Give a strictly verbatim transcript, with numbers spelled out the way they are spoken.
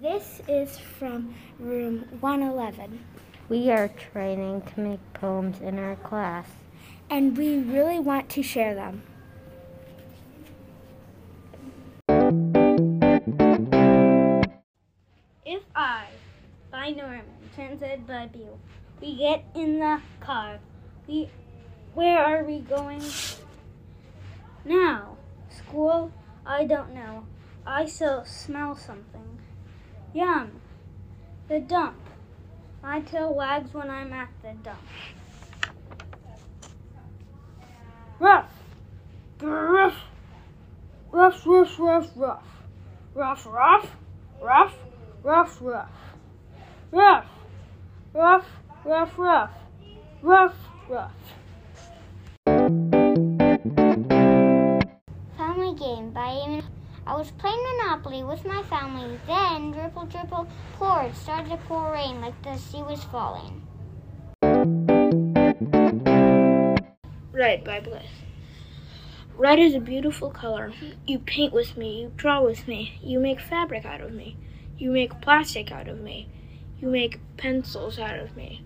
This is from room one eleven. We are training to make poems in our class. And we really want to share them. If I, by Norman, translated by Beale, we get in the car. We, where are we going now? School? I don't know. I so smell something. Yum! The dump. My tail wags when I'm at the dump. Ruff! Ruff! Ruff, ruff, ruff, ruff. Ruff, ruff, ruff, ruff, ruff. Ruff! Ruff, ruff, ruff. Ruff, ruff. Family game by Amy. I was playing Monopoly with my family, then dribble dribble poured, started to pour rain like the sea was falling. Red by Bliss. Red is a beautiful color. You paint with me, you draw with me, you make fabric out of me, you make plastic out of me, you make pencils out of me.